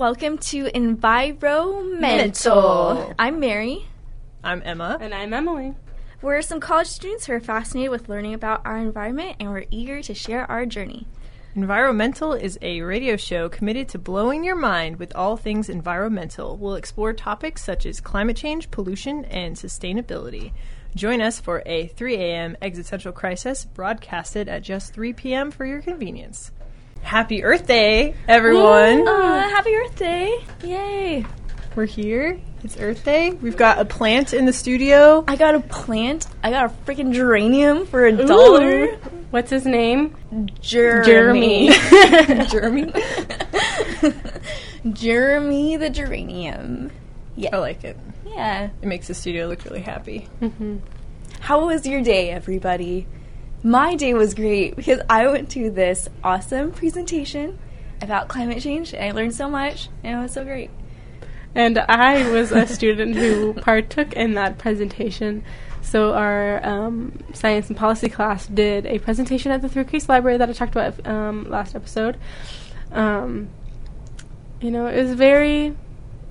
Welcome to Environmental. I'm Mary. I'm Emma. And I'm Emily. We're some college students who are fascinated with learning about our environment, and we're eager to share our journey. Environmental is a radio show committed to blowing your mind with all things environmental. We'll explore topics such as climate change, pollution, and sustainability. Join us for a 3 a.m. existential crisis broadcasted at just 3 p.m. for your convenience. Happy Earth Day, everyone! Happy Earth Day! Yay! We're here. It's Earth Day. We've got a plant in the studio. I got a plant. I got a freaking geranium for $1. What's his name? Jeremy. Jeremy? Jeremy the geranium. Yeah. I like it. Yeah. It makes the studio look really happy. Mm-hmm. How was your day, everybody? My day was great because I went to this awesome presentation about climate change, and I learned so much, and it was so great. And I was a student who partook in that presentation. So our science and policy class did a presentation at the Three Keys Library that I talked about last episode. It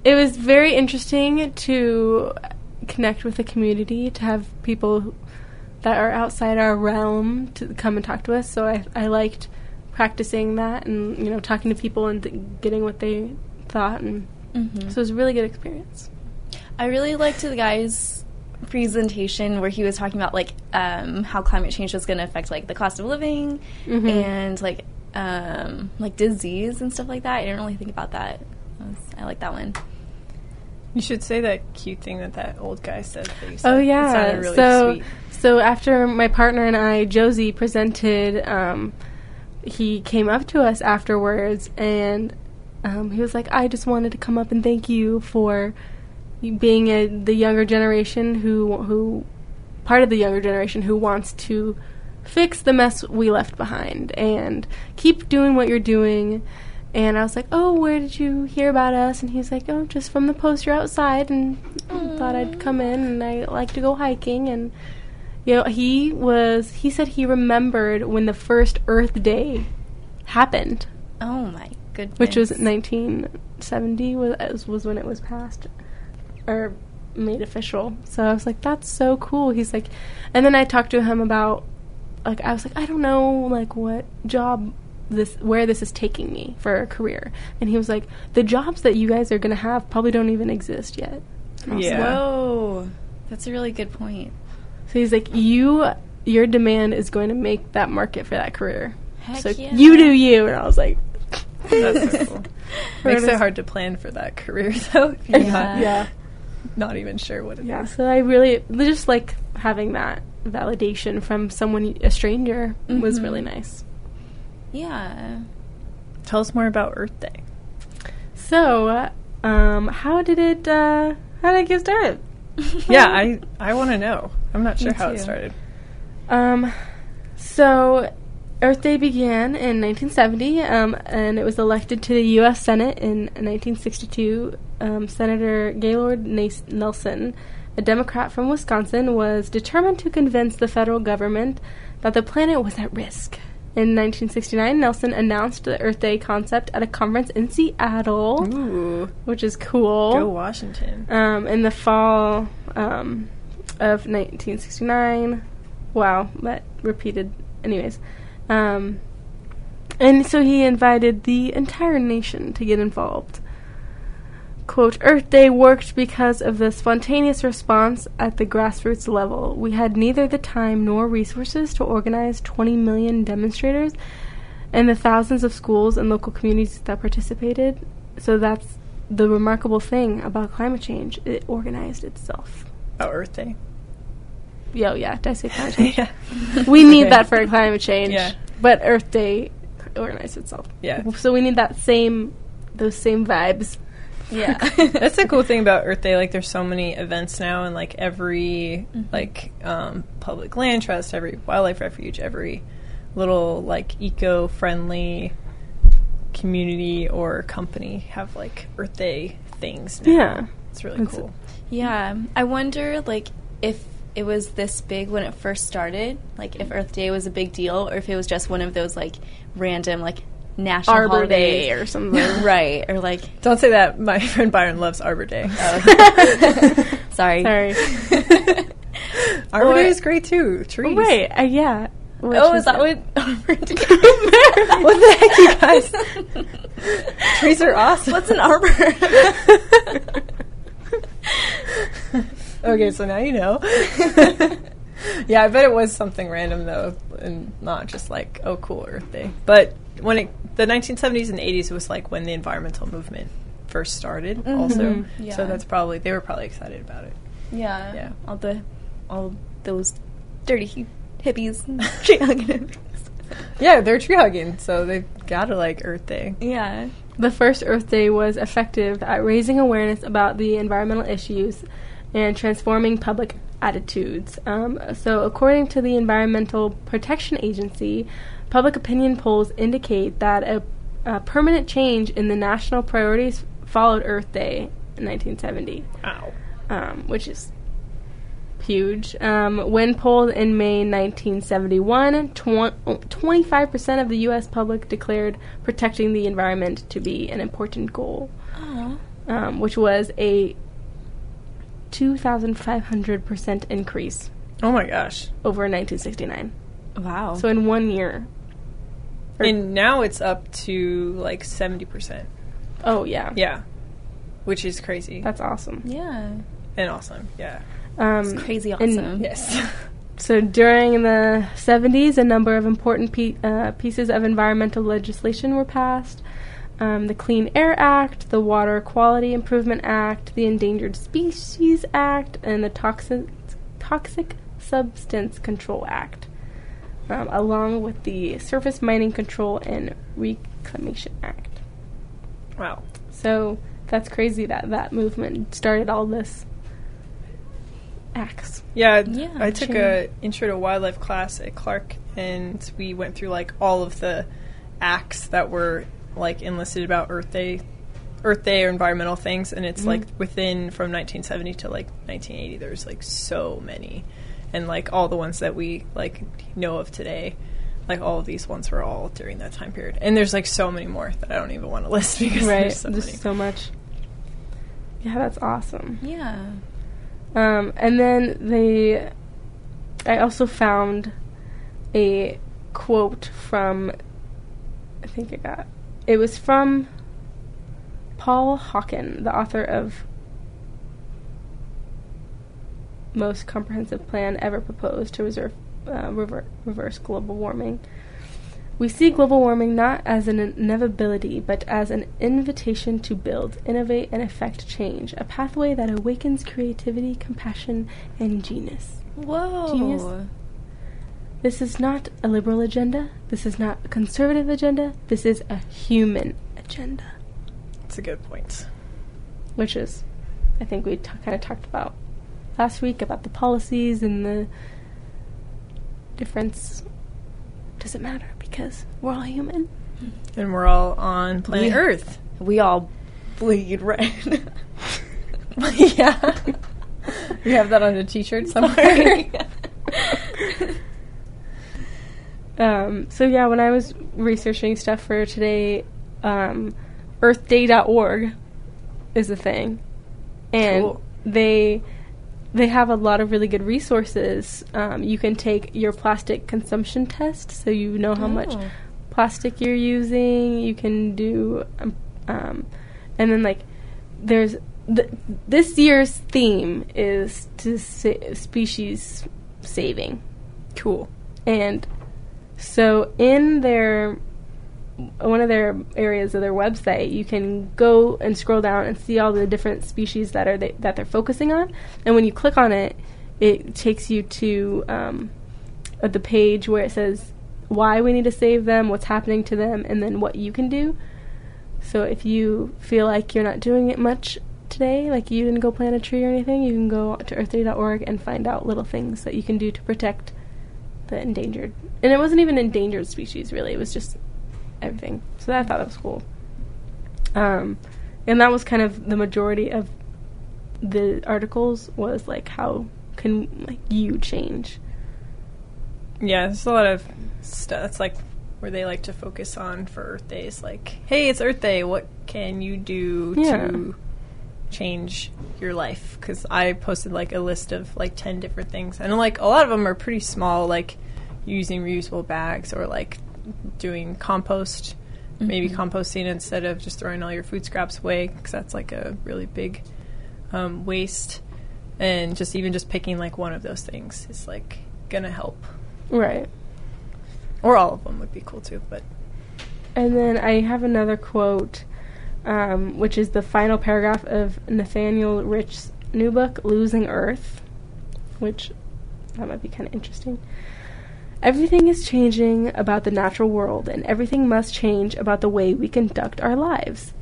was very interesting to connect with the community, to have people that are outside our realm to come and talk to us. So I liked practicing that and, talking to people and getting what they thought. And so it was a really good experience. I really liked the guy's presentation where he was talking about, how climate change was going to affect, the cost of living and, disease and stuff like that. I didn't really think about that. I like that one. You should say that cute thing that old guy said. Oh, yeah. It sounded really sweet. So after my partner and I, Josie, presented, he came up to us afterwards, and he was like, I just wanted to come up and thank you for being the younger generation who part of the younger generation who wants to fix the mess we left behind and keep doing what you're doing. And I was like, oh, where did you hear about us? And he's like, oh, just from the poster outside, and thought I'd come in, and I like to go hiking. And, he said he remembered when the first Earth Day happened. Oh, my goodness. Which was 1970 was when it was passed or made official. So I was like, that's so cool. He's like, and then I talked to him about, I was like, I don't know, what job where this is taking me for a career. And he was like, the jobs that you guys are going to have probably don't even exist yet. Yeah. Whoa. That's a really good point. So he's like, your demand is going to make that market for that career. Heck so yeah. You do you. And I was like, that's so cool. Makes it hard to plan for that career, though, if you're not even sure what it is. Yeah, so I really just like having that validation from someone, a stranger, was really nice. Yeah. Tell us more about Earth Day. So, how did it get started? Yeah, I want to know. I'm not sure how it started. So, Earth Day began in 1970, and it was elected to the U.S. Senate in 1962. Senator Gaylord Nelson, a Democrat from Wisconsin, was determined to convince the federal government that the planet was at risk. In 1969, Nelson announced the Earth Day concept at a conference in Seattle, which is cool. Go Washington. In the fall of 1969. Wow, that repeated. Anyways. And so he invited the entire nation to get involved. Quote, Earth Day worked because of the spontaneous response at the grassroots level. We had neither the time nor resources to organize 20 million demonstrators and the thousands of schools and local communities that participated. So that's the remarkable thing about climate change. It organized itself. Oh, Earth Day. Yo, yeah. Did I say climate change? Yeah. We need that for climate change. Yeah. But Earth Day organized itself. Yeah. So we need those same vibes. Yeah. That's the cool thing about Earth Day. There's so many events now, and, every, public land trust, every wildlife refuge, every little, eco-friendly community or company have, Earth Day things now. Yeah. It's really cool. Yeah. I wonder, if it was this big when it first started, if Earth Day was a big deal, or if it was just one of those, random, national Arbor holidays. Day or something. Right. Or like... Don't say that. My friend Byron loves Arbor Day. Oh. Sorry. Arbor Day is great, too. Trees. Oh, right. Yeah. Which is that what Arbor Day is? What the heck, you guys? Trees are awesome. What's an arbor? Okay, so now you know. Yeah, I bet it was something random, though, and not just like, oh, cool, Earth Day. But when the 1970s and 80s was like when the environmental movement first started, mm-hmm. also. Yeah. So that's probably, they were probably excited about it. Yeah. Yeah. All those dirty hippies and tree hugging. Yeah, they're tree hugging, so they've got to like Earth Day. Yeah. The first Earth Day was effective at raising awareness about the environmental issues and transforming public attitudes. So according to the Environmental Protection Agency, public opinion polls indicate that a permanent change in the national priorities followed Earth Day in 1970. Wow. Which is huge. When polled in May 1971, 25% of the U.S. public declared protecting the environment to be an important goal, which was a 2,500% increase. Oh my gosh. Over 1969. Wow. So in 1 year. And now it's up to like 70%. Oh, yeah. Yeah. Which is crazy. That's awesome. Yeah. And awesome. Yeah. It's crazy awesome. Yes. So during the 70s, a number of important pieces of environmental legislation were passed. The Clean Air Act, the Water Quality Improvement Act, the Endangered Species Act, and the Toxic Substance Control Act, along with the Surface Mining Control and Reclamation Act. Wow. So that's crazy that that movement started all this acts. Yeah I took an intro to wildlife class at Clark, and we went through like all of the acts that were like enlisted about Earth Day or environmental things, and it's like within from 1970 to like 1980 there's like so many, and like all the ones that we like know of today, like all of these ones were all during that time period, and there's like so many more that I don't even want to list because there's so just so much. Yeah, that's awesome. Yeah. And then I also found a quote from, it was from Paul Hawken, the author of Most Comprehensive Plan Ever Proposed to Reverse Global Warming. We see global warming not as an inevitability, but as an invitation to build, innovate, and effect change, a pathway that awakens creativity, compassion, and genius. Whoa. Genius. This is not a liberal agenda. This is not a conservative agenda. This is a human agenda. That's a good point. Which is, I think we kind of talked about last week, about the policies and the difference. Does it matter? Because we're all human. And we're all on planet Earth. We all bleed red. Yeah. You have that on a t-shirt somewhere? So, yeah, when I was researching stuff for today, EarthDay.org is a thing. And cool. They have a lot of really good resources. You can take your plastic consumption test, so you know how much plastic you're using. You can do... and then, like, there's... This year's theme is to species saving. Cool. And so in one of their areas of their website, you can go and scroll down and see all the different species that they're focusing on. And when you click on it, it takes you to the page where it says why we need to save them, what's happening to them, and then what you can do. So if you feel like you're not doing it much today, like you didn't go plant a tree or anything, you can go to earthday.org and find out little things that you can do to protect the endangered. And it wasn't even endangered species, really. It was just... everything. So I thought that was cool. And that was kind of the majority of the articles was, like, how can, like, you change? Yeah, there's a lot of stuff. It's, like, where they like to focus on for Earth Days. Like, hey, it's Earth Day. What can you do to change your life? Because I posted, like, a list of, like, 10 different things. And, like, a lot of them are pretty small, like using reusable bags or, like, doing compost, maybe composting instead of just throwing all your food scraps away, because that's, like, a really big waste. And just even just picking, like, one of those things is, like, going to help. Right. Or all of them would be cool, too. But. And then I have another quote, which is the final paragraph of Nathaniel Rich's new book, Losing Earth, which that might be kind of interesting. Everything is changing about the natural world, and everything must change about the way we conduct our lives.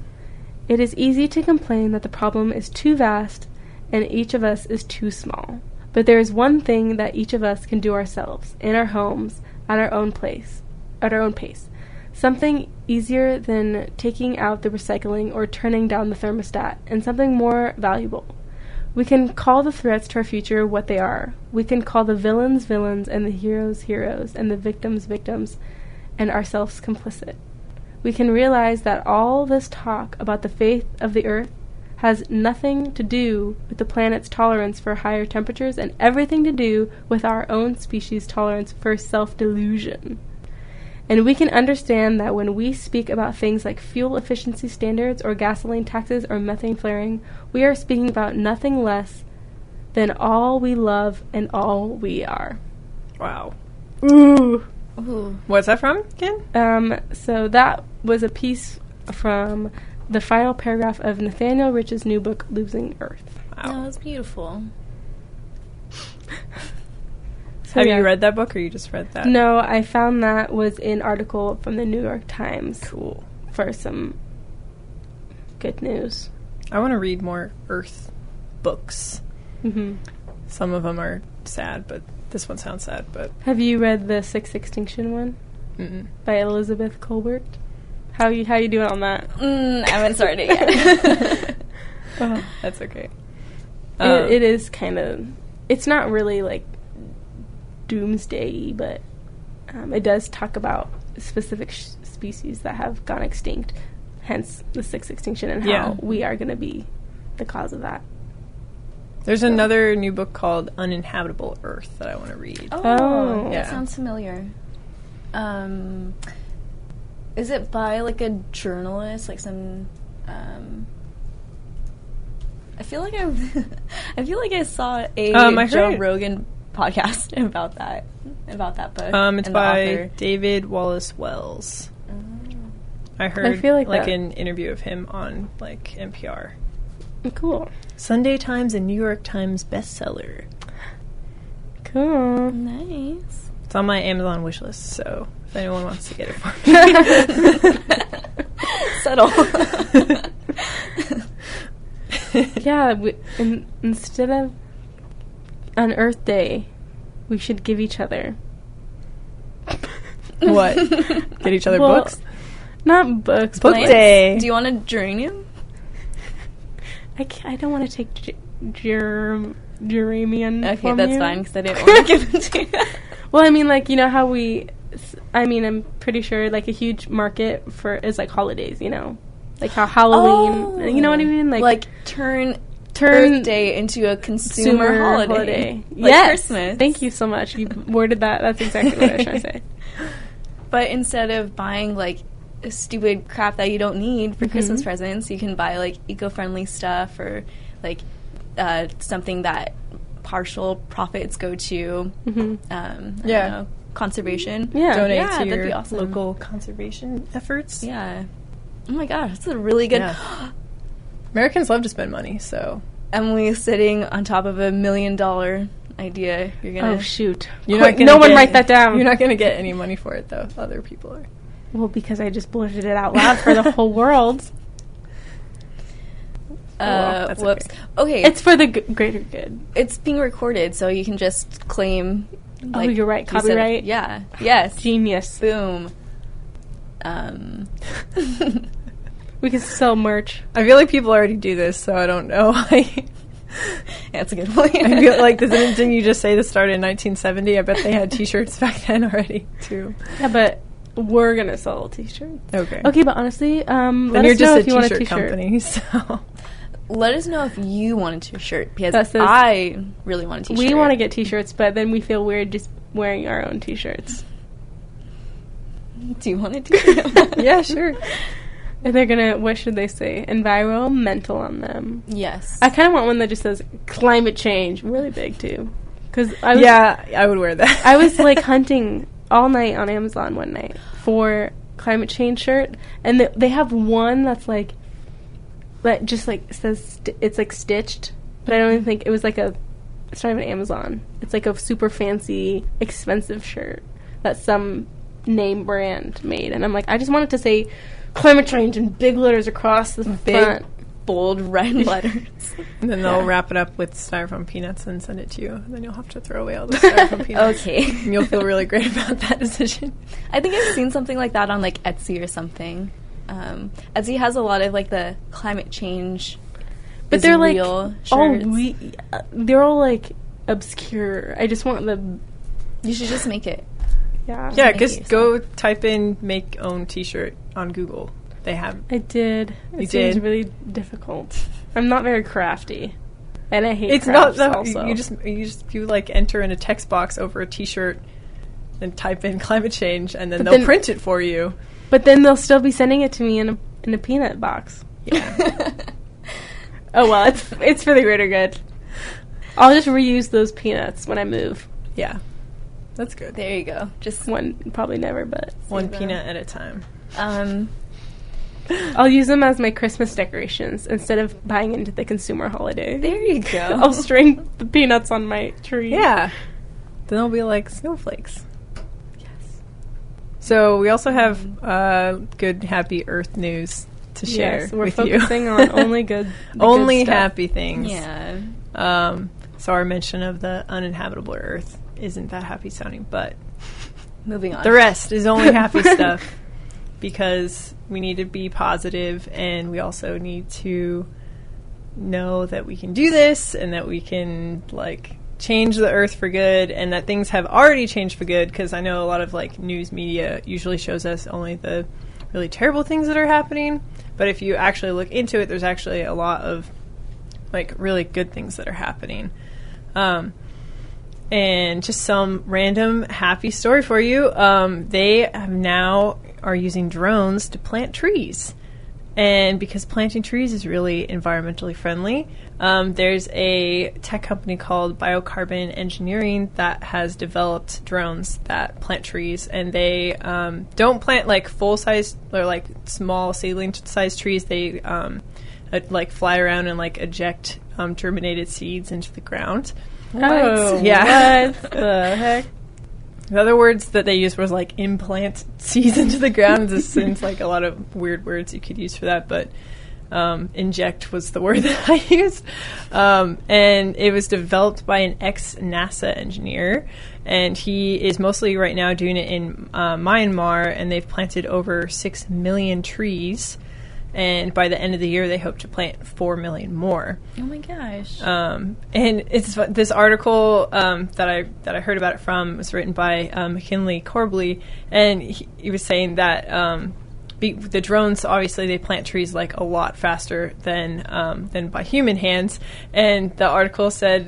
It is easy to complain that the problem is too vast and each of us is too small. But there is one thing that each of us can do ourselves, in our homes, at our own place, at our own pace. Something easier than taking out the recycling or turning down the thermostat, and something more valuable. We can call the threats to our future what they are. We can call the villains villains, and the heroes heroes, and the victims victims, and ourselves complicit. We can realize that all this talk about the fate of the earth has nothing to do with the planet's tolerance for higher temperatures and everything to do with our own species' tolerance for self-delusion. And we can understand that when we speak about things like fuel efficiency standards or gasoline taxes or methane flaring, we are speaking about nothing less than all we love and all we are. Wow. Ooh. Ooh. What's that from, Ken? So that was a piece from the final paragraph of Nathaniel Rich's new book, Losing Earth. Wow. That was beautiful. Have you read that book, or you just read that? No, I found that was an article from the New York Times. Cool. For some good news. I want to read more Earth books. Mm-hmm. Some of them are sad, but this one sounds sad. But have you read the Sixth Extinction one? Mm-mm. By Elizabeth Colbert? How you doing on that? I haven't started yet. Oh, that's okay. It is kind of... It's not really, like, doomsday-y, but it does talk about specific species that have gone extinct, hence the Sixth Extinction, and how we are going to be the cause of that. There's another new book called Uninhabitable Earth that I want to read. Oh, yeah. That sounds familiar. Is it by, like, a journalist, like some, I feel like I saw a Joe Rogan podcast about that book. It's by David Wallace Wells. Oh. I heard, I feel like an interview of him on, like, NPR. Cool. Sunday Times and New York Times bestseller. Cool. Nice. It's on my Amazon wish list, so... If anyone wants to get it for me. Settle. Yeah, instead of on Earth Day, we should give each other. What? Get each other books? Not books. Book day. Do you want a geranium? I don't want to take geranium. Okay, that's fine, because I didn't want to give it to you. Well, I mean, like, you know how we... I mean, I'm pretty sure, like, a huge market for is, like, holidays, you know? Like how Halloween, you know what I mean? Like turn Earth Day into a consumer holiday. Like, yes. Christmas. Thank you so much. You worded that. That's exactly what I was trying to say. But instead of buying, like, stupid crap that you don't need for Christmas presents, you can buy, like, eco-friendly stuff or, like, something that partial profits go to. Mm-hmm. I don't know. Conservation. Yeah. Donate to your local conservation efforts. Yeah. Oh my gosh, that's a really good... Yeah. Americans love to spend money, so... Emily's sitting on top of $1 million idea. You're going to... Oh, shoot. Write that down. You're not going to get any money for it, though. Other people are. Well, because I just blurted it out loud for the whole world. Well, whoops. Okay. It's for the greater good. It's being recorded, so you can just claim... Like, oh, you're right. Copyright? Yeah. Yes. Genius. Boom. We can sell merch. I feel like people already do this, so I don't know. That's a good point. I feel like, didn't you just say this started in 1970? I bet they had t-shirts back then already, too. Yeah, but We're going to sell t-shirts. Okay. Okay, but honestly, let us know if you want a t-shirt. Company, so. Let us know if you want a t-shirt, because I really want a t-shirt. We want to get t-shirts, but then we feel weird just wearing our own t-shirts. Do you want a t-shirt? Yeah, sure. And they're going to, what should they say? Environmental on them. Yes. I kind of want one that just says climate change. Really big, too. Cause I would wear that. I was, like, hunting all night on Amazon one night for climate change shirt, and they have one that's like that just like says it's like stitched, but I don't even think it was like a, it's not even Amazon, it's like a super fancy expensive shirt that some name brand made, and I'm like, I just wanted to say climate change in big letters across the front, bold red letters. And then they'll wrap it up with styrofoam peanuts and send it to you. And then you'll have to throw away all the styrofoam peanuts. Okay. And you'll feel really great about that decision. I think I've seen something like that on, like, Etsy or something. Etsy has a lot of, like, the climate change. But they're, like, they're all, like, obscure. I just want the... You should just make it. Yeah. Yeah, just go type in make own t-shirt on Google. They have. I did. It seems really difficult. I'm not very crafty, and I hate. It's crafts not that also. You like enter in a text box over a T-shirt, and type in climate change, and then they'll print it for you. But then they'll still be sending it to me in a peanut box. Yeah. Oh well, it's for the greater good. I'll just reuse those peanuts when I move. Yeah, that's good. There you go. Just one, probably never, but one peanut at a time. I'll use them as my Christmas decorations instead of buying into the consumer holiday. There you go. I'll string the peanuts on my tree. Yeah. Then they'll be like snowflakes. Yes. So we also have good, happy Earth news to share with you. Yes, we're focusing on only good only good happy things. Yeah. So our mention of the uninhabitable Earth isn't that happy sounding, but... Moving on. The rest is only happy stuff. Because we need to be positive, and we also need to know that we can do this, and that we can, like, change the Earth for good, and that things have already changed for good, because I know a lot of, like, news media usually shows us only the really terrible things that are happening, but if you actually look into it, there's actually a lot of, like, really good things that are happening. And just some random happy story for you. They have now... are using drones to plant trees, and because planting trees is really environmentally friendly, there's a tech company called BioCarbon Engineering that has developed drones that plant trees, and they don't plant like full-size or like small seedling-sized trees. They like fly around and like eject germinated seeds into the ground. Oh, yeah! What the heck? The other words that they used was, like, implant seeds into the ground. This seems like a lot of weird words you could use for that, but inject was the word that I used. And it was developed by an ex-NASA engineer, and he is mostly right now doing it in Myanmar, and they've planted over 6 million trees. And by the end of the year, they hope to plant 4 million more. Oh my gosh! And it's this article that I heard about it from was written by McKinley Corbley, and he was saying that the drones obviously they plant trees like a lot faster than by human hands. And the article said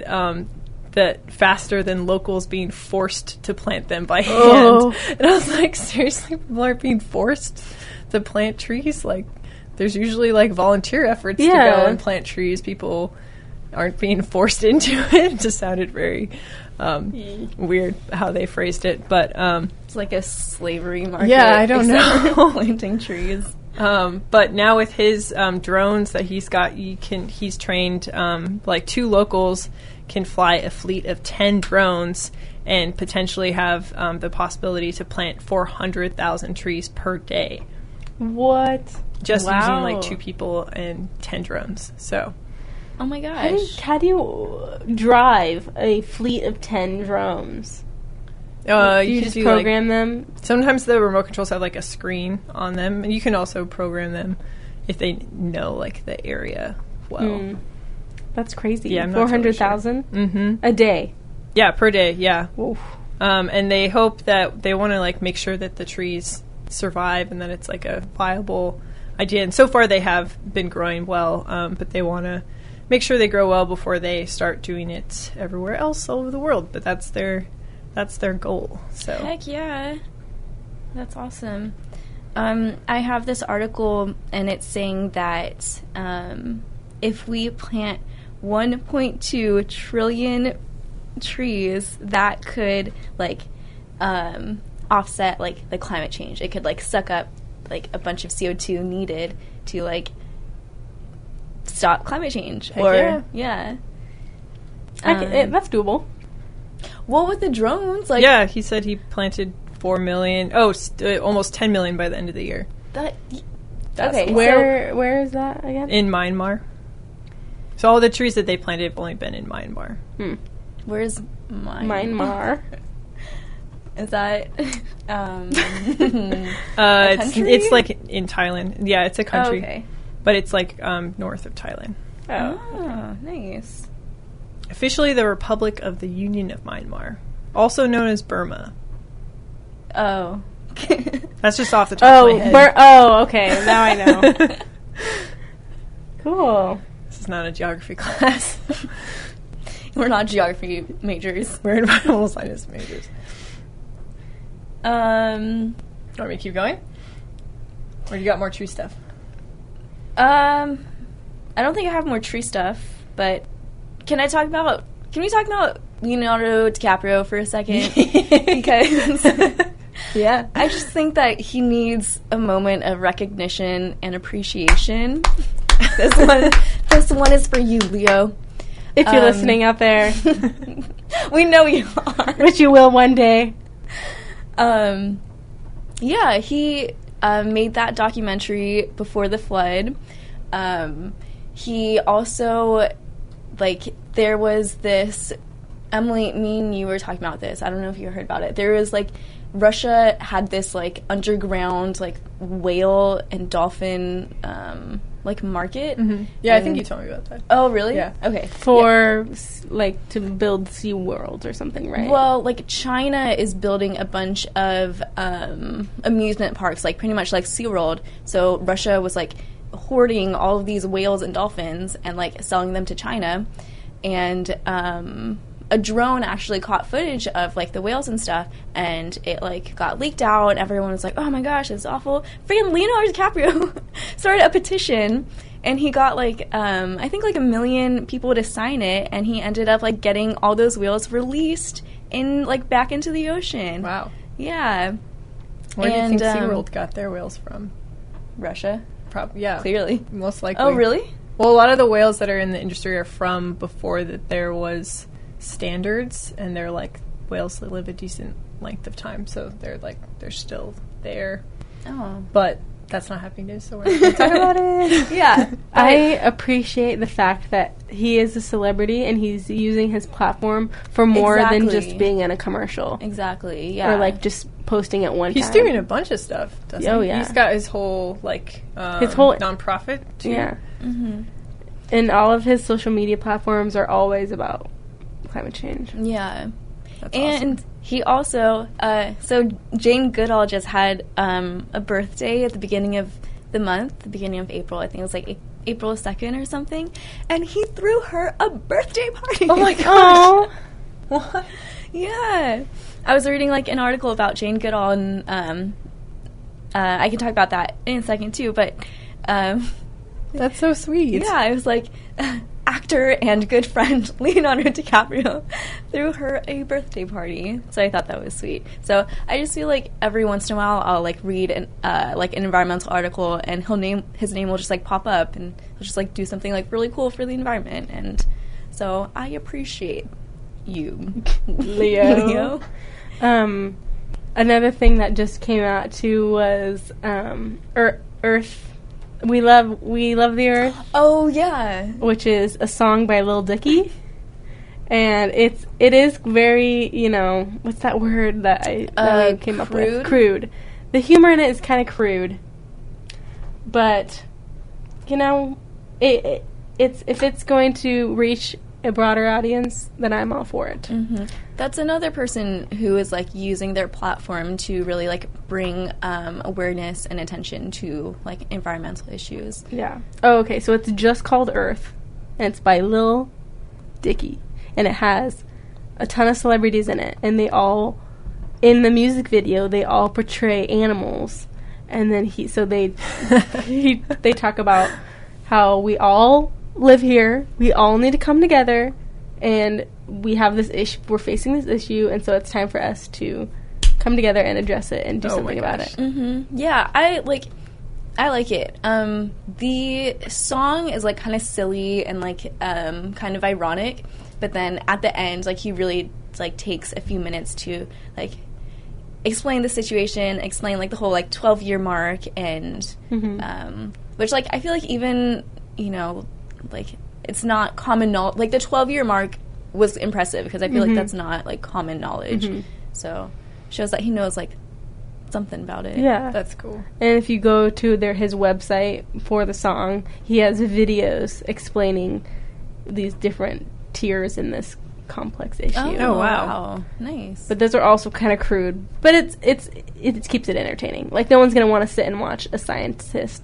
that faster than locals being forced to plant them by hand. And I was like, seriously, people are being forced to plant trees like. There's usually, like, volunteer efforts to go and plant trees. People aren't being forced into it. It just sounded very weird how they phrased it. But it's like a slavery market. Yeah, I don't know. Planting trees. But now with his drones that he's got, he's trained, like, 2 locals can fly a fleet of 10 drones and potentially have the possibility to plant 400,000 trees per day. What? Just using, like, 2 people and 10 drones. So. Oh, my gosh. How do you drive a fleet of 10 drones? You just program them? Sometimes the remote controls have, like, a screen on them. And you can also program them if they know, like, the area well. That's crazy. Yeah, 400,000? Totally sure. Mm-hmm. A day? Yeah, per day, yeah. And they hope that they want to, like, make sure that the trees... survive and that it's like a viable idea. And so far they have been growing well, but they want to make sure they grow well before they start doing it everywhere else all over the world. But that's their goal. So heck yeah, that's awesome. I have this article, and it's saying that if we plant 1.2 trillion trees, that could offset the climate change. It could suck up a bunch of CO2 needed to stop climate change. Heck or yeah. That's doable. What with the drones? Yeah, he said he planted 4 million. Almost 10 million by the end of the year. Where is that again? In Myanmar. So all the trees that they planted have only been in Myanmar. Hmm. Where's Myanmar? Is that a country? It's in Thailand. Yeah, it's a country. Oh, okay. But it's north of Thailand. Oh, okay. Nice. Officially the Republic of the Union of Myanmar, also known as Burma. Oh. That's just off the top of my head. Okay. Now I know. Cool. This is not a geography class. We're not geography majors. We're environmental science majors. Want me to keep going? Or you got more tree stuff? I don't think I have more tree stuff, but can we talk about Leonardo DiCaprio for a second? Because yeah, I just think that he needs a moment of recognition and appreciation. This one is for you, Leo. If you're listening out there, we know you are. Which you will one day. Yeah, he made that documentary Before the Flood. He also, there was this, Emily, me and you were talking about this. I don't know if you heard about it. There was, Russia had this, underground, whale and dolphin, market. Mm-hmm. Yeah, I think you told me about that. Oh, really? Yeah. Okay. To build SeaWorld or something, right? Well, China is building a bunch of amusement parks, pretty much like SeaWorld. So Russia was, hoarding all of these whales and dolphins and, selling them to China. And a drone actually caught footage of, the whales and stuff, and it, got leaked out, and everyone was like, oh, my gosh, it's awful. Freaking Leonardo DiCaprio started a petition, and he got, I think, 1 million people to sign it, and he ended up, getting all those whales released in, back into the ocean. Wow. Yeah. Where do you think SeaWorld got their whales from? Russia. Yeah. Clearly. Most likely. Oh, really? Well, a lot of the whales that are in the industry are from before that there was standards, and they're whales that live a decent length of time, so they're still there. Oh, but that's not happy news, so we're not going to talk about it. Yeah, I appreciate the fact that he is a celebrity and he's using his platform for more than just being in a commercial. Exactly. Yeah, or just posting at one. He's doing a bunch of stuff. Oh yeah, he's got his whole nonprofit too. Yeah. Mm-hmm. And all of his social media platforms are always about climate change. Yeah. That's and awesome. He also, Jane Goodall just had a birthday at the beginning of the month, the beginning of April. I think it was April 2nd or something. And he threw her a birthday party. Oh my gosh. What? Yeah. I was reading an article about Jane Goodall, and I can talk about that in a second too, but that's so sweet. Yeah, I was actor and good friend Leonardo DiCaprio threw her a birthday party. So I thought that was sweet. So I just feel every once in a while I'll read an environmental article, and his name will just pop up, and he'll just do something really cool for the environment. And so I appreciate you, Leo. Another thing that just came out too was Earth. We love the Earth. Oh yeah, which is a song by Lil Dicky, and it is very, what's that word that I came up with? Crude. The humor in it is kind of crude, but if it's going to reach a broader audience, then I'm all for it. Mm-hmm. That's another person who is, like, using their platform to really, like, bring awareness and attention to, like, environmental issues. Yeah. Oh, okay. So it's just called Earth, and it's by Lil Dicky, and it has a ton of celebrities in it, and they all, in the music video, they all portray animals, and then they talk about how we all live here, we all need to come together, and we have this issue, we're facing this issue, and so it's time for us to come together and address it and do something about it. Mm-hmm. Yeah, I like it. The song is, like, kind of silly and, like, kind of ironic, but then at the end, like, he really, like, takes a few minutes to, like, explain the situation, explain, like, the whole, like, 12-year mark, and mm-hmm. Which, like, I feel like even, you know, like, it's not common knowledge. Like, the 12-year mark was impressive because I feel mm-hmm. like that's not, like, common knowledge. Mm-hmm. So shows that he knows, like, something about it. Yeah. That's cool. And if you go to his website for the song, he has videos explaining these different tiers in this complex issue. Oh wow. Nice. But those are also kind of crude, but it keeps it entertaining. Like, no one's going to want to sit and watch a scientist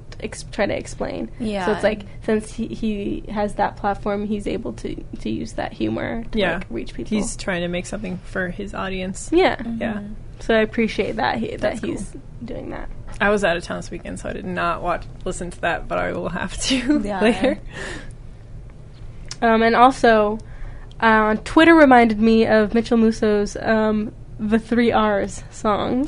try to explain. Yeah. So it's like, since he has that platform, he's able to use that humor to, like, reach people. He's trying to make something for his audience. Yeah. Mm-hmm. Yeah. So I appreciate that he's doing that. I was out of town this weekend, so I did not listen to that, but I will have to later. And also, Twitter reminded me of Mitchell Musso's The Three R's song,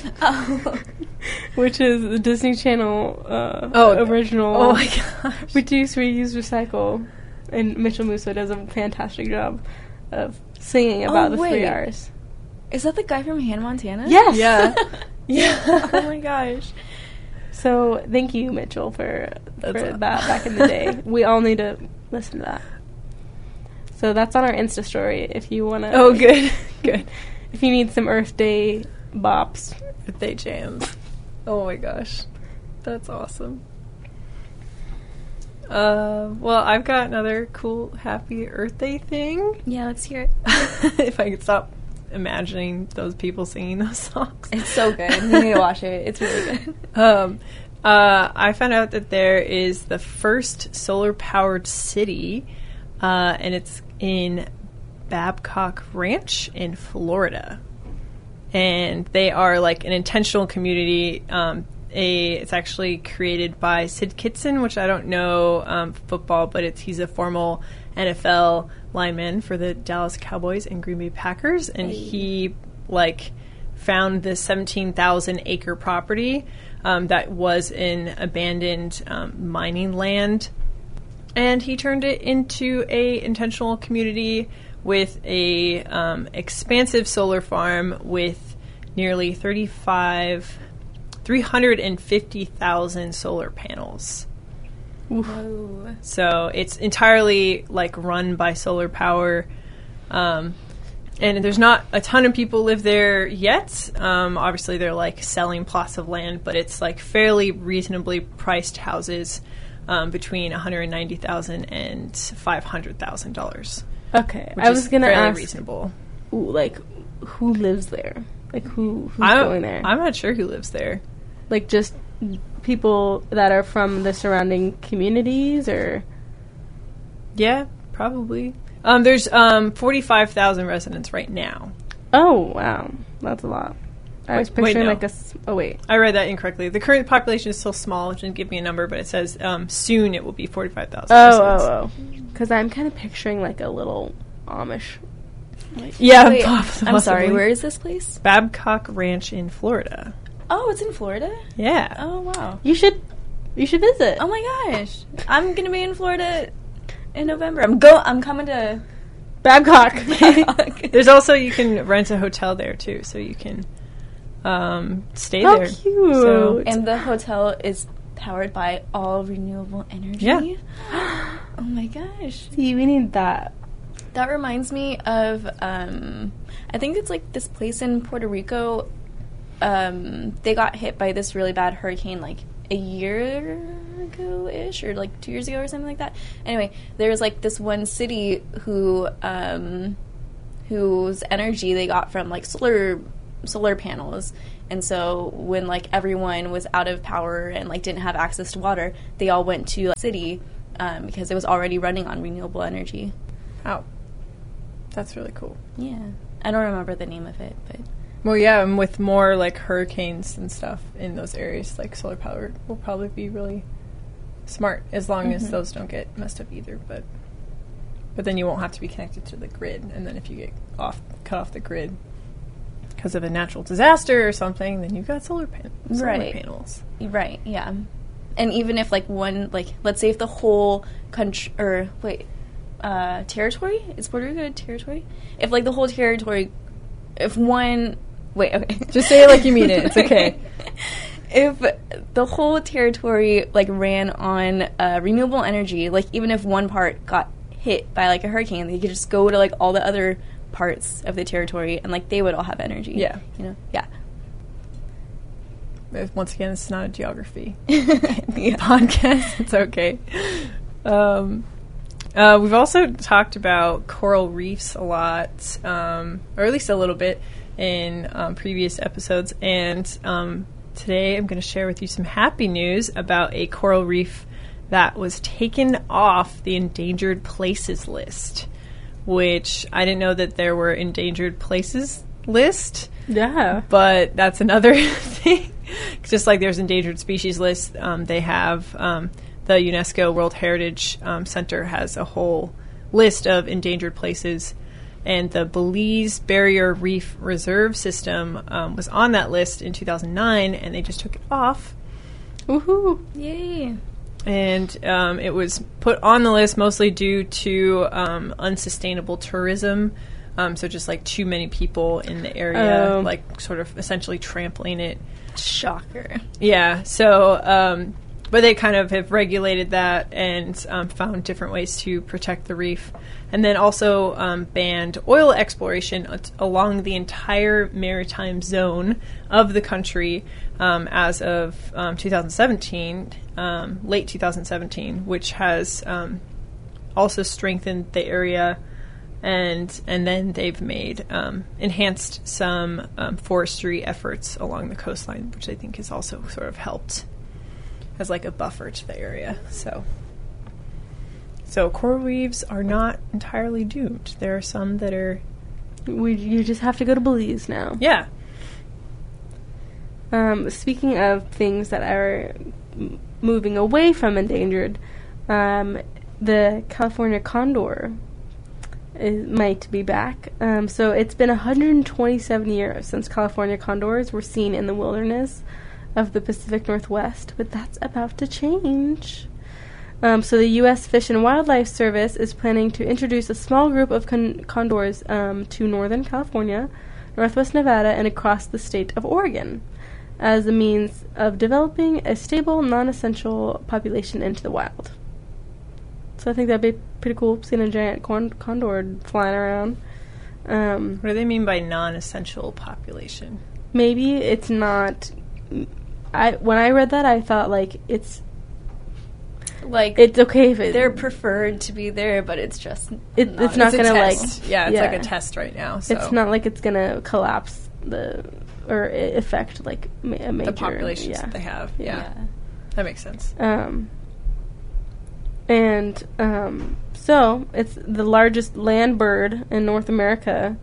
which is the Disney Channel original. Oh my gosh. Reduce, reuse, recycle. And Mitchell Musso does a fantastic job of singing about the Three R's. Is that the guy from Hannah Montana? Yes. Yeah. Yeah. Oh my gosh. So thank you, Mitchell, for that back in the day. We all need to listen to that. So that's on our Insta story if you want to. Oh, good. Good. If you need some Earth Day bops. Earth Day jams. Oh my gosh. That's awesome. Well, I've got another cool, happy Earth Day thing. Yeah, let's hear it. If I could stop imagining those people singing those songs. It's so good. You need to watch it. It's really good. I found out that there is the first solar-powered city, and it's in Babcock Ranch in Florida. And they are, like, an intentional community. It's actually created by Sid Kitson, which I don't know football, but he's a formal NFL lineman for the Dallas Cowboys and Green Bay Packers, and he, like, found this 17,000-acre property that was in abandoned mining land, and he turned it into a intentional community with a expansive solar farm with nearly 350,000 solar panels. Whoa. So it's entirely, like, run by solar power, and there's not a ton of people live there yet. Obviously they're, like, selling plots of land, but it's, like, fairly reasonably priced houses, between $190,000 and $500,000. Okay, I was gonna ask, reasonable. Ooh, like, who lives there? Like, who's going there? I'm not sure who lives there. Like, just people that are from the surrounding communities, or? Yeah, probably. There's 45,000 residents right now. Oh, wow. That's a lot. I was picturing I read that incorrectly. The current population is still small, which didn't give me a number, but it says soon it will be 45,000 residents. Oh. Because I'm kind of picturing, like, a little Amish. Like, yeah, wait, I'm sorry, where is this place? Babcock Ranch in Florida. Oh, it's in Florida? Yeah. Oh, wow. You should visit. Oh my gosh. I'm going to be in Florida in November. I'm coming to Babcock. There's also, you can rent a hotel there too, so you can stay there. How cute. So, and the hotel is powered by all renewable energy. Yeah. Oh my gosh. See, we need that. That reminds me of I think it's, like, this place in Puerto Rico. They got hit by this really bad hurricane, like, a year ago-ish, or like 2 years ago or something like that. Anyway, there was like this one city who whose energy they got from like solar panels. And so when like everyone was out of power and like didn't have access to water, they all went to like, city because it was already running on renewable energy. Wow. That's really cool. Yeah. I don't remember the name of it, but... Well, yeah, and with more, like, hurricanes and stuff in those areas, like, solar power will probably be really smart, as long as those don't get messed up either, but then you won't have to be connected to the grid, and then if you get cut off the grid because of a natural disaster or something, then you've got solar panels. Right, yeah. And even if, like, one, like, let's say if the whole country, or, wait, territory? Is Puerto Rico a territory? If, like, the whole territory... Just say it like you mean it. It's okay. If the whole territory, like, ran on renewable energy, like, even if one part got hit by, like, a hurricane, they could just go to, like, all the other parts of the territory, and, like, they would all have energy. Yeah. You know? Yeah. Once again, it's not a geography podcast. It's okay. We've also talked about coral reefs a lot, or at least a little bit, in previous episodes. And today I'm going to share with you some happy news about a coral reef that was taken off the endangered places list, which I didn't know that there were endangered places list. Yeah. But that's another thing. Just like there's endangered species list, they have... the UNESCO World Heritage Center has a whole list of endangered places, and the Belize Barrier Reef Reserve System was on that list in 2009, and they just took it off. Woohoo! Yay! And it was put on the list mostly due to unsustainable tourism, so just like too many people in the area, like sort of essentially trampling it. Shocker. Yeah, so... but they kind of have regulated that and found different ways to protect the reef. And then also banned oil exploration along the entire maritime zone of the country as of 2017, late 2017, which has also strengthened the area. And then they've made enhanced some forestry efforts along the coastline, which I think has also sort of helped as like a buffer to the area. So coral reefs are not entirely doomed. There are some that are... You just have to go to Belize now. Yeah. Speaking of things that are moving away from endangered, the California condor might be back. So it's been 127 years since California condors were seen in the wilderness of the Pacific Northwest, but that's about to change. So the U.S. Fish and Wildlife Service is planning to introduce a small group of condors to northern California, northwest Nevada, and across the state of Oregon as a means of developing a stable, non-essential population into the wild. So I think that'd be pretty cool, seeing a giant condor flying around. What do they mean by non-essential population? Maybe it's not... when I read that, I thought, like, it's okay if they're preferred to be there, but it's just... It's not going to, like... Yeah, it's like a test right now, so... It's not like it's going to collapse or affect, like, a major... The populations that they have, yeah. That makes sense. So, it's the largest land bird in North America...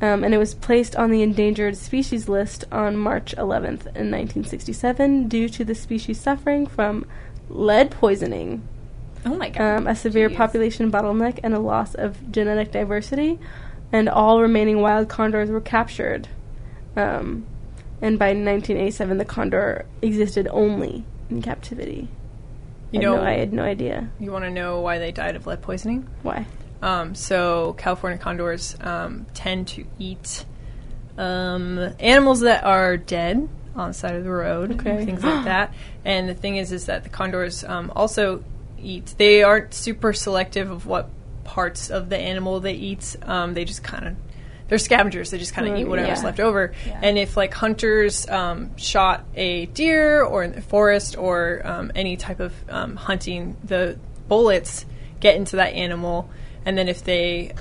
and it was placed on the endangered species list on March 11th in 1967 due to the species suffering from lead poisoning. Oh, my God. A severe population bottleneck and a loss of genetic diversity, and all remaining wild condors were captured. And by 1987, the condor existed only in captivity. I had no idea. You want to know why they died of lead poisoning? Why? So California condors tend to eat animals that are dead on the side of the road, and things like that. And the thing is that the condors also eat. They aren't super selective of what parts of the animal they eat. They just kind of they're scavengers. They just kind of eat whatever's left over. Yeah. And if like hunters shot a deer or in the forest or any type of hunting, the bullets get into that animal. And then if they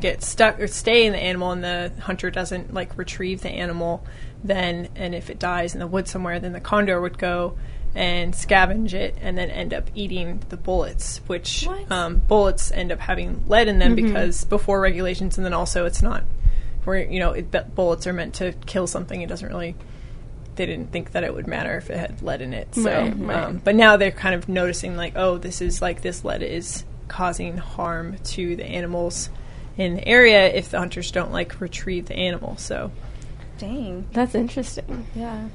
get stuck or stay in the animal and the hunter doesn't like retrieve the animal, then, and if it dies in the woods somewhere, then the condor would go and scavenge it and then end up eating the bullets, which bullets end up having lead in them because before regulations, and then also it's not where, you know, bullets are meant to kill something. It doesn't really, they didn't think that it would matter if it had lead in it. So, but now they're kind of noticing like, oh, this is like, this lead is causing harm to the animals in the area if the hunters don't like retrieve the animal. So, dang, that's interesting. Yeah.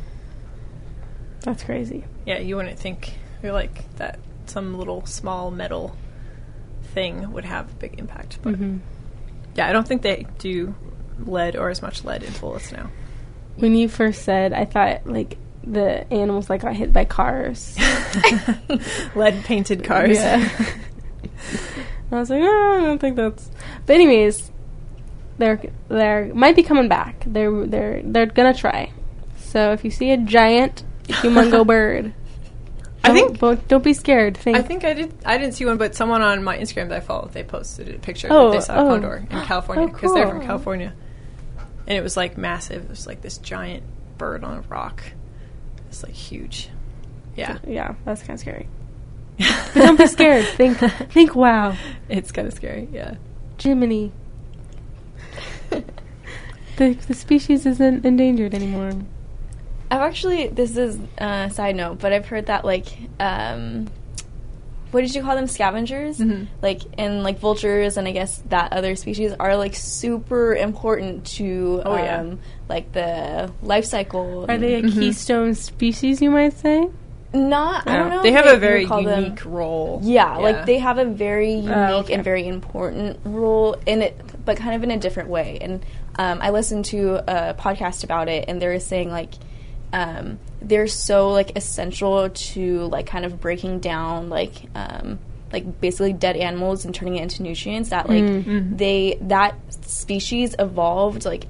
That's crazy. Yeah, you wouldn't think you're like that some little small metal thing would have a big impact. But yeah, I don't think they do lead or as much lead in bullets now. When you first said, I thought like the animals like got hit by cars. Lead painted cars. Yeah. I was like, oh, I don't think that's. But anyways, they might be coming back. They're gonna try. So if you see a giant humongo bird, don't be scared. I didn't see one, but someone on my Instagram that I follow, they posted a picture that they saw a condor in California because they're from California, and it was like massive. It was like this giant bird on a rock. It's like huge. Yeah, that's kind of scary. But don't be scared. Think. Wow, it's kind of scary. Yeah, Jiminy. The species isn't endangered anymore. I've actually, this is a side note, but I've heard that, like, what did you call them, scavengers? Mm-hmm. Like, and, like, vultures and I guess that other species are, like, super important to, like, the life cycle. Are they a keystone species, you might say? I don't know. They have a very unique role. Yeah, like, they have a very unique and very important role in it, but kind of in a different way. And I listened to a podcast about it, and they were saying, like, they're so, like, essential to, like, kind of breaking down, like basically dead animals and turning it into nutrients that, like, that species evolved, like,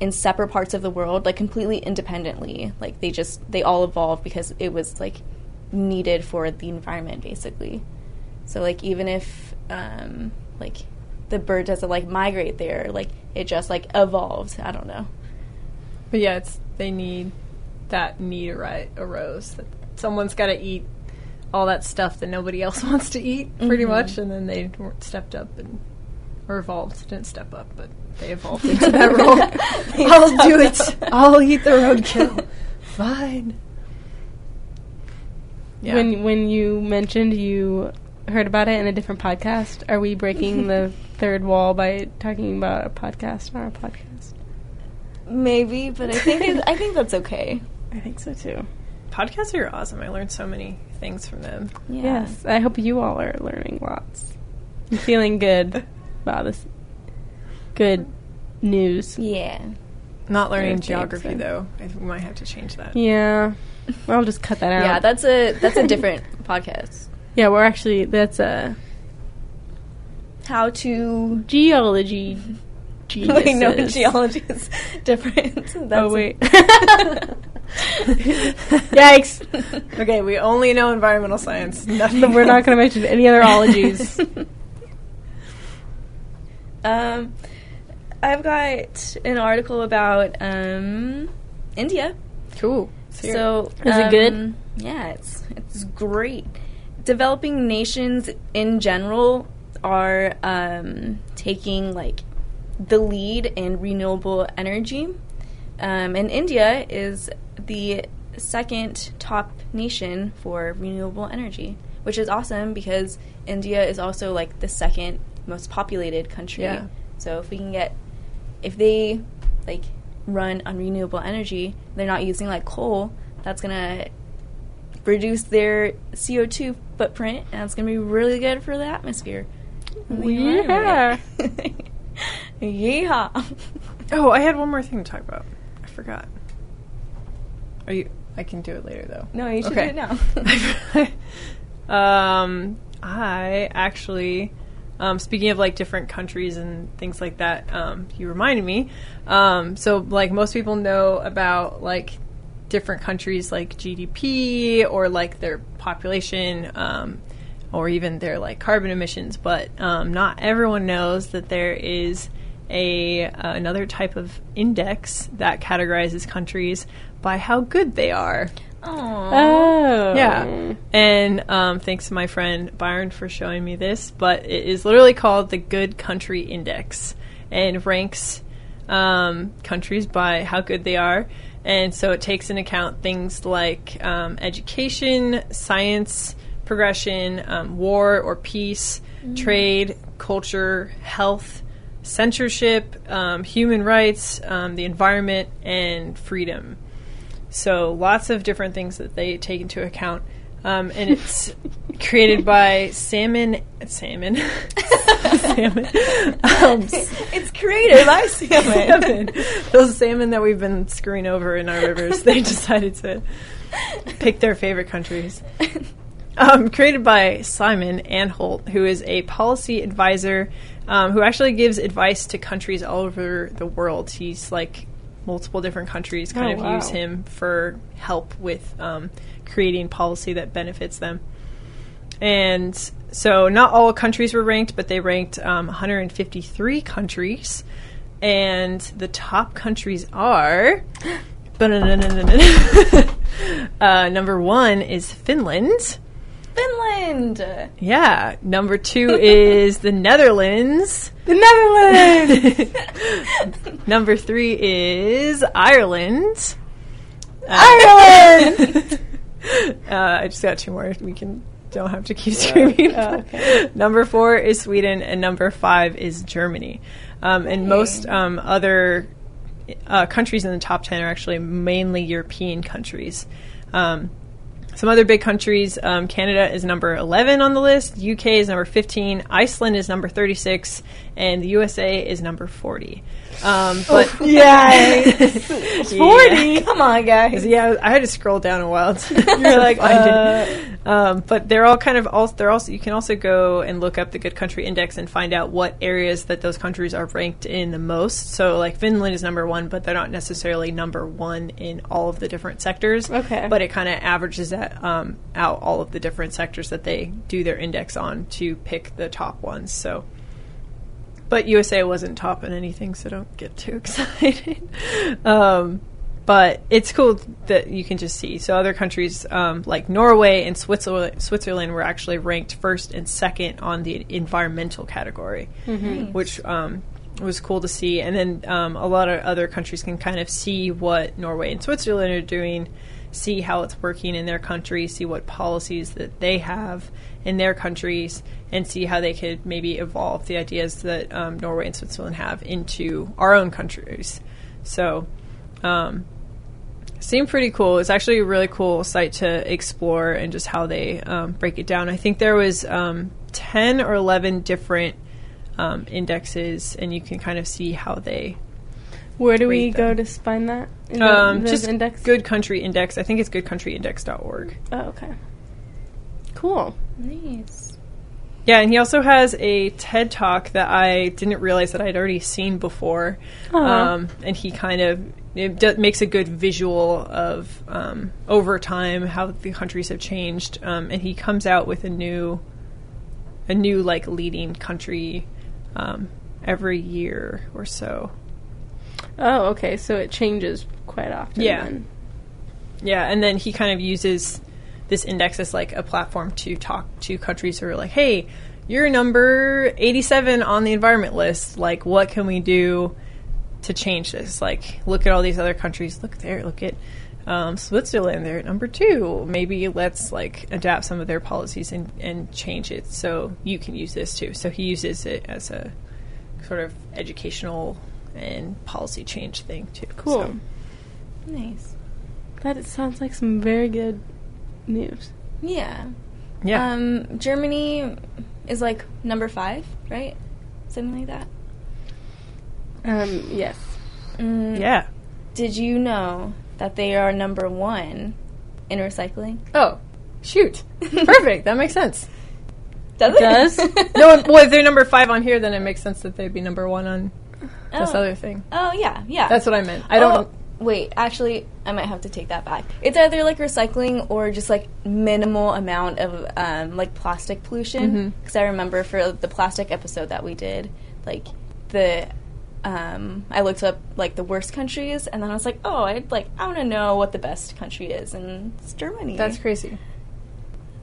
in separate parts of the world, like, completely independently. Like, they all evolved because it was, like, needed for the environment, basically. So, like, even if, like, the bird doesn't, like, migrate there, like, it just, like, evolved. I don't know. But, yeah, that need arose that someone's got to eat all that stuff that nobody else wants to eat pretty much, and then they stepped up or evolved. Didn't step up, but they evolved into that role. I'll do it. I'll eat the roadkill. Fine. Yeah. When you mentioned you heard about it in a different podcast, are we breaking the third wall by talking about a podcast on our podcast? Maybe, but I think that's okay. I think so, too. Podcasts are awesome. I learned so many things from them. Yeah. Yes. I hope you all are learning lots. I'm feeling good about this good news. Yeah. Not learning geography, though. I think we might have to change that. Yeah. I'll just cut that out. Yeah, that's a different podcast. Yeah, we're actually... That's a... How to... Geology... Wait, no, geology is different. That's wait. Yikes. Okay, we only know environmental science. We're not going to mention any other ologies. I've got an article about India. Cool. So, is it good? Yeah, it's great. Developing nations in general are taking, like, the lead in renewable energy, and India is the second top nation for renewable energy, which is awesome because India is also, like, the second most populated country. Yeah. So if they, like, run on renewable energy, they're not using, like, coal, that's gonna reduce their CO2 footprint, and it's gonna be really good for the atmosphere. Yeah. Yeehaw. Oh, I had one more thing to talk about. I forgot. I can do it later, though. No, you should do it now. I actually Speaking of like different countries and things like that, you reminded me. So like most people know about like different countries like GDP or like their population or even their like carbon emissions, but not everyone knows that there is another type of index that categorizes countries by how good they are. Oh. Yeah. And thanks to my friend Byron for showing me this, but it is literally called the Good Country Index and ranks countries by how good they are. And so it takes into account things like education, science, progression, war or peace, trade, culture, health, censorship, human rights, the environment, and freedom. So lots of different things that they take into account. And it's created by salmon. It's created by salmon. Those salmon that we've been screwing over in our rivers, they decided to pick their favorite countries. Created by Simon Anholt, who is a policy advisor who actually gives advice to countries all over the world. He's like multiple different countries kind of use him for help with creating policy that benefits them. And so not all countries were ranked, but they ranked 153 countries. And the top countries are... number one is Finland. Yeah. Number two is the Netherlands. Number three is Ireland. Ireland! I just got two more. We don't have to keep screaming. Yeah. Oh, okay. Number four is Sweden, and number five is Germany. And most other countries in the top 10 are actually mainly European countries. Some other big countries, Canada is number 11 on the list, UK is number 15, Iceland is number 36, and the USA is number 40. But yeah, 40? Yeah. Come on, guys. Yeah, I had to scroll down a while to find it. But they're all kind of you can also go and look up the Good Country Index and find out what areas that those countries are ranked in the most. So like Finland is number one, but they're not necessarily number one in all of the different sectors. Okay. But it kind of averages that out all of the different sectors that they do their index on to pick the top ones. So. But USA wasn't top in anything, so don't get too excited. But it's cool that you can just see. So other countries like Norway and Switzerland were actually ranked first and second on the environmental category, which was cool to see. And then a lot of other countries can kind of see what Norway and Switzerland are doing, see how it's working in their country, see what policies that they have in their countries, and see how they could maybe evolve the ideas that Norway and Switzerland have into our own countries. So seemed pretty cool. It's actually a really cool site to explore and just how they break it down. I think there was 10 or 11 different indexes, and you can kind of see how they... Where do we go to find that? Just index? Good Country Index. I think it's goodcountryindex.org. Oh, okay. Cool. Nice. Yeah, and he also has a TED Talk that I didn't realize that I'd already seen before. And he kind of makes a good visual of, over time, how the countries have changed. And he comes out with a new like, leading country every year or so. Oh, okay. So it changes quite often. Yeah. Then. Yeah, and then he kind of uses this index as like a platform to talk to countries who are like, hey, you're number 87 on the environment list. Like, what can we do to change this? Like, look at all these other countries. Look at Switzerland. They're at number 2. Maybe let's like adapt some of their policies and change it so you can use this too. So he uses it as a sort of educational and policy change thing too. Cool. So. Nice. That sounds like some very good news. Yeah. Germany is like number 5, right? Something like that. Yes. Yeah. Did you know that they are number 1 in recycling? Oh, shoot! Perfect. That makes sense. Does it? No, well, if they're number 5 on here, then it makes sense that they'd be number 1 on this other thing. Oh, yeah, yeah. That's what I meant. Wait, actually, I might have to take that back. It's either, like, recycling or just, like, minimal amount of, like, plastic pollution. Because I remember for the plastic episode that we did, like, the... I looked up, like, the worst countries, and then I was like, oh, I want to know what the best country is, and it's Germany. That's crazy.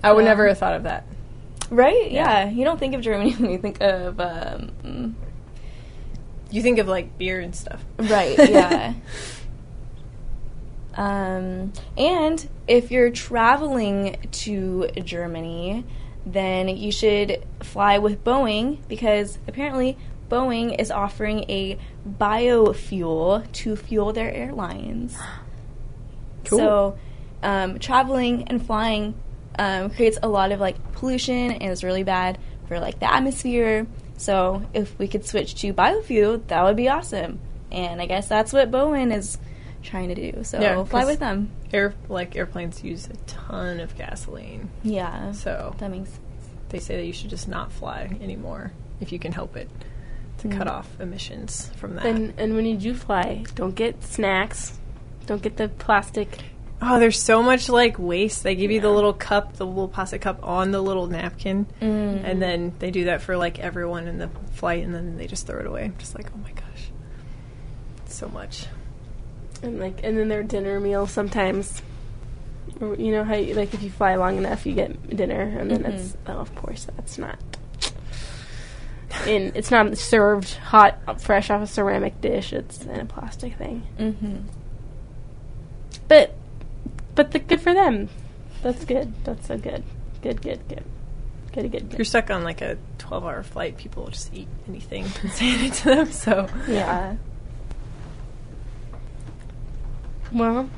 I would never have thought of that. Right? Yeah. You don't think of Germany when you think of... you think of, like, beer and stuff. Right, yeah. And if you're traveling to Germany, then you should fly with Boeing, because apparently... Boeing is offering a biofuel to fuel their airlines. Cool. So, traveling and flying creates a lot of, like, pollution and is really bad for, like, the atmosphere. So, if we could switch to biofuel, that would be awesome. And I guess that's what Boeing is trying to do. So, yeah, fly with them. Airplanes use a ton of gasoline. Yeah. So, that makes sense. They say that you should just not fly anymore if you can help it. To cut off emissions from that. And when you do fly, don't get snacks. Don't get the plastic. Oh, there's so much, like, waste. They give you the little cup, the little plastic cup on the little napkin. Mm. And then they do that for, like, everyone in the flight, and then they just throw it away. I'm just like, oh, my gosh. So much. And, like, and then their dinner meal sometimes. You know how, you, like, if you fly long enough, you get dinner. And then that's, of course, that's not. And it's not served hot, fresh off a ceramic dish. It's in a plastic thing. Mm-hmm. But good for them. That's good. That's so good. Good. If you're stuck on, like, a 12-hour flight, people will just eat anything and hand it to them, so. Yeah. Well,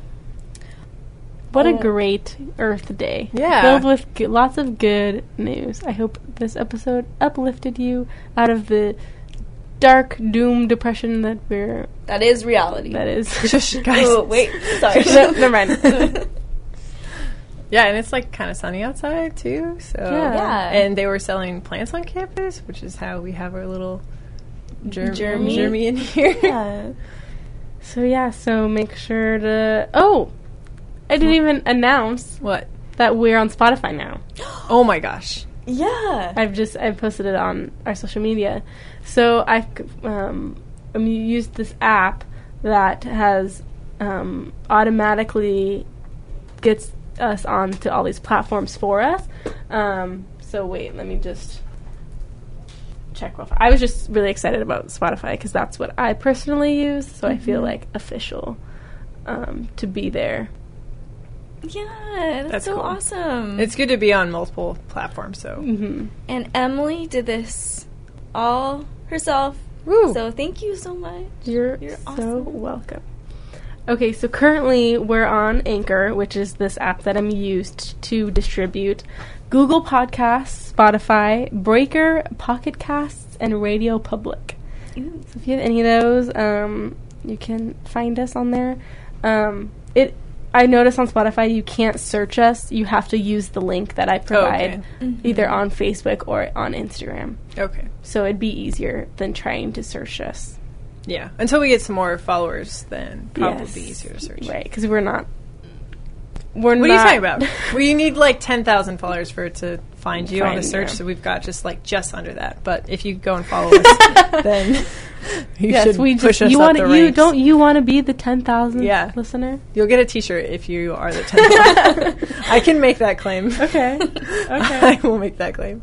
what a great Earth Day. Yeah. Filled with lots of good news. I hope this episode uplifted you out of the dark doom depression that we're... That is reality. That is. Guys. Oh, wait. Sorry. Never mind. Yeah, and it's, like, kind of sunny outside, too. So yeah. And they were selling plants on campus, which is how we have our little germy in here. Yeah. So make sure to... Oh! I didn't even announce that we're on Spotify now. Oh my gosh! Yeah, I've posted it on our social media. So I've used this app that has automatically gets us onto all these platforms for us. So wait, let me just check real fast. I was just really excited about Spotify because that's what I personally use. So I feel, like, official to be there. Yeah, that's so cool. Awesome. It's good to be on multiple platforms, so. Mm-hmm. And Emily did this all herself. Woo. So thank you so much. You're so awesome. Welcome. Okay, so currently we're on Anchor, which is this app that I'm used to distribute Google Podcasts, Spotify, Breaker, Pocket Casts, and Radio Public. Ooh. So if you have any of those, you can find us on there. I noticed on Spotify you can't search us. You have to use the link that I provide either on Facebook or on Instagram. Okay. So it'd be easier than trying to search us. Yeah. Until we get some more followers, then probably be easier to search. Right, because What are you talking about? We need, like, 10,000 followers for it to find you on a search, so we've got just under that. But if you go and follow us, then you should push us up the ranks. Don't you want to be the 10,000 listener? You'll get a T-shirt if you are the 10,000. I can make that claim. Okay. I will make that claim.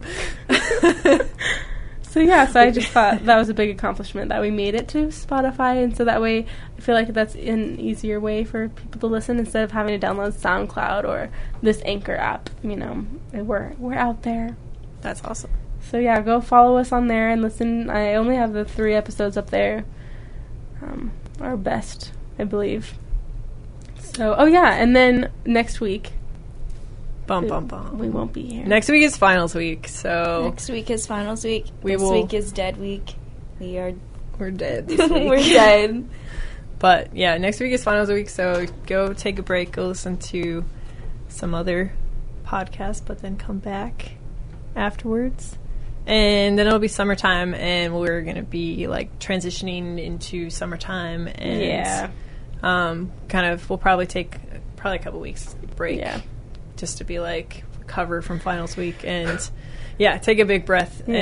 So I just thought that was a big accomplishment that we made it to Spotify, and so that way I feel like that's an easier way for people to listen instead of having to download SoundCloud or this Anchor app. You know, we're out there. That's awesome. So yeah, go follow us on there and listen. I only have the 3 episodes up there, our best, I believe. So and then next week. Bum, bum, bum. We won't be here. Next week is finals week, so... This week is dead week. We're dead this week. We're dead. But, yeah, next week is finals week, so go take a break, go listen to some other podcast, but then come back afterwards. And then it'll be summertime, and we're going to be, like, transitioning into summertime. And yeah. Kind of, we'll probably take probably a couple weeks break. Yeah. Just to be, like, recover from finals week and... Yeah, take a big breath, yeah.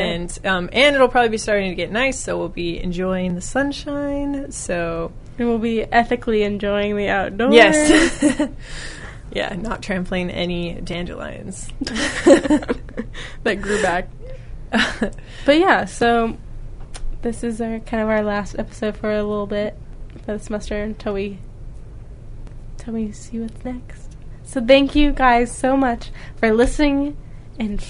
And it'll probably be starting to get nice, so we'll be enjoying the sunshine, so... And we'll be ethically enjoying the outdoors. Yes. Yeah, not trampling any dandelions. That grew back. But yeah, so this is our last episode for a little bit for the semester until we see what's next. So thank you guys so much for listening and,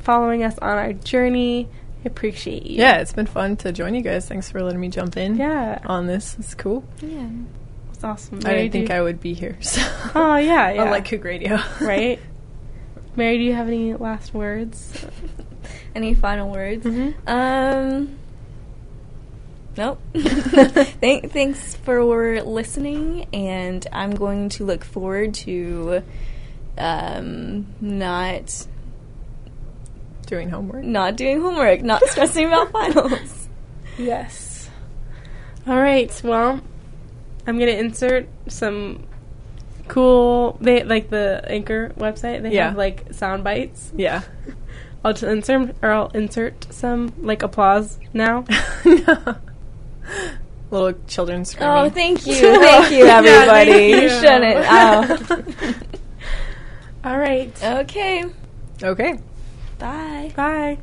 following us on our journey. I appreciate you. Yeah, it's been fun to join you guys. Thanks for letting me jump in on this. It's cool. Yeah. It's awesome. Mary, I didn't think I would be here. So. Oh, yeah. On, Coug Radio. Right? Mary, do you have any last words? Any final words? Mm-hmm. Nope. Thanks for listening, and I'm going to look forward to... not doing homework, not stressing about finals. Yes. All right, well, I'm going to insert some cool, the Anchor website, they have, sound bites. Yeah. I'll insert some, applause now. No. Little children screaming. Oh, thank you. Thank you, everybody. You shouldn't. Oh. All right. Okay. Bye. Bye.